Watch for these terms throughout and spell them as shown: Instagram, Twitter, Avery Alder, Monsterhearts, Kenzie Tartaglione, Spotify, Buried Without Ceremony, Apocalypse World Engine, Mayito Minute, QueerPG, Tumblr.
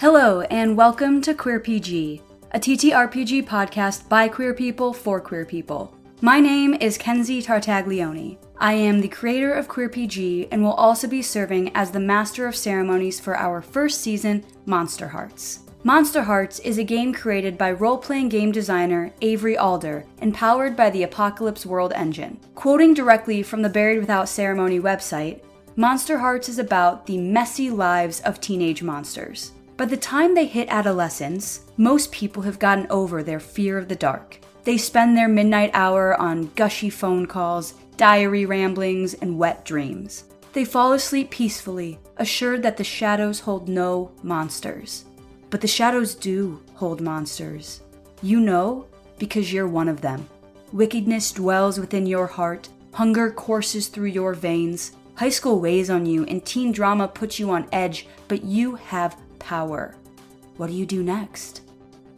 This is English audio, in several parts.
Hello, and welcome to QueerPG, a TTRPG podcast by queer people for queer people. My name is Kenzie Tartaglione. I am the creator of QueerPG and will also be serving as the Master of Ceremonies for our first season, Monsterhearts. Monsterhearts is a game created by role-playing game designer Avery Alder and powered by the Apocalypse World Engine. Quoting directly from the Buried Without Ceremony website, Monsterhearts is about the messy lives of teenage monsters. By the time they hit adolescence, most people have gotten over their fear of the dark. They spend their midnight hour on gushy phone calls, diary ramblings, and wet dreams. They fall asleep peacefully, assured that the shadows hold no monsters. But the shadows do hold monsters. You know, because you're one of them. Wickedness dwells within your heart, hunger courses through your veins, high school weighs on you, and teen drama puts you on edge, but you have power. What do you do next?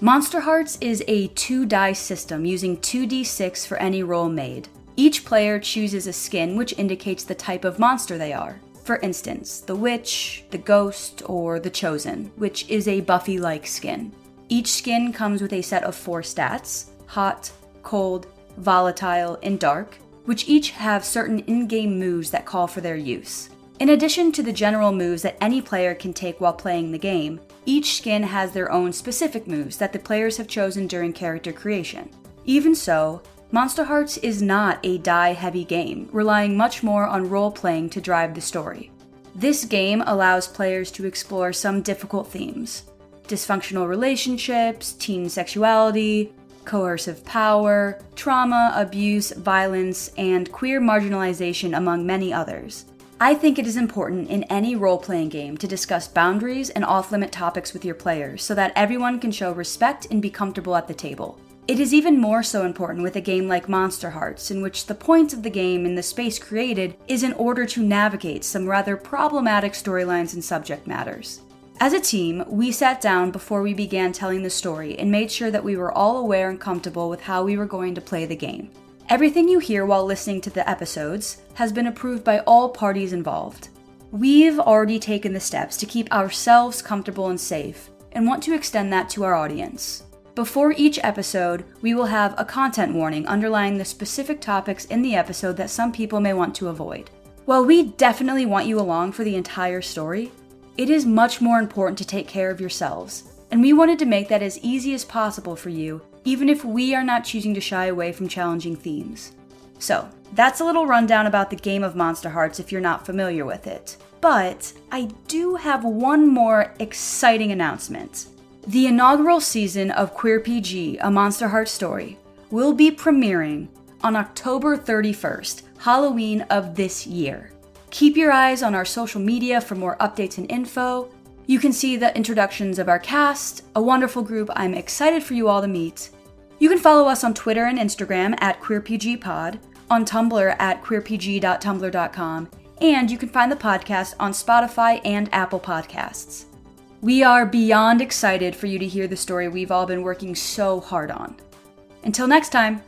Monsterhearts is a 2-die system using 2d6 for any roll made. Each player chooses a skin which indicates the type of monster they are. For instance, the witch, the ghost, or the chosen, which is a Buffy-like skin. Each skin comes with a set of 4 stats: hot, cold, volatile, and dark, which each have certain in-game moves that call for their use. In addition to the general moves that any player can take while playing the game, each skin has their own specific moves that the players have chosen during character creation. Even so, Monsterhearts is not a die-heavy game, relying much more on role-playing to drive the story. This game allows players to explore some difficult themes: dysfunctional relationships, teen sexuality, coercive power, trauma, abuse, violence, and queer marginalization, among many others. I think it is important in any role-playing game to discuss boundaries and off-limit topics with your players so that everyone can show respect and be comfortable at the table. It is even more so important with a game like Monsterhearts, in which the point of the game and the space created is in order to navigate some rather problematic storylines and subject matters. As a team, we sat down before we began telling the story and made sure that we were all aware and comfortable with how we were going to play the game. Everything you hear while listening to the episodes has been approved by all parties involved. We've already taken the steps to keep ourselves comfortable and safe, and want to extend that to our audience. Before each episode, we will have a content warning underlying the specific topics in the episode that some people may want to avoid. While we definitely want you along for the entire story, it is much more important to take care of yourselves, and we wanted to make that as easy as possible for you, even if we are not choosing to shy away from challenging themes. So, that's a little rundown about the game of Monsterhearts if you're not familiar with it. But I do have one more exciting announcement. The inaugural season of QueerPG, A Monsterhearts Story, will be premiering on October 31st, Halloween of this year. Keep your eyes on our social media for more updates and info. You can see the introductions of our cast, a wonderful group I'm excited for you all to meet. You can follow us on Twitter and Instagram at QueerPGPod, on Tumblr at queerpg.tumblr.com, and you can find the podcast on Spotify and Apple Podcasts. We are beyond excited for you to hear the story we've all been working so hard on. Until next time.